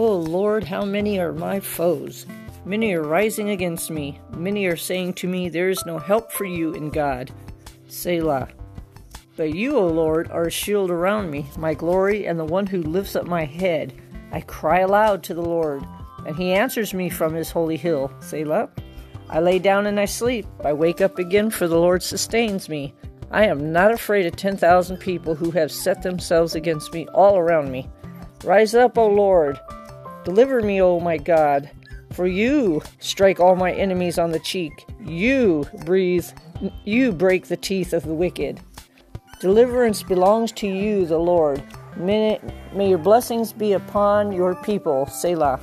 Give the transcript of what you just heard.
Oh Lord, how many are my foes? Many are rising against me. Many are saying to me, there is no help for you in God. Selah. But you, O Lord, are a shield around me, my glory, and the one who lifts up my head. I cry aloud to the Lord, and he answers me from his holy hill. Selah. I lay down and I sleep. I wake up again, for the Lord sustains me. I am not afraid of 10,000 people who have set themselves against me all around me. Rise up, O Lord. Deliver me, O my God. For you strike all my enemies on the cheek. You break the teeth of the wicked. Deliverance belongs to you, the Lord. May your blessings be upon your people. Selah.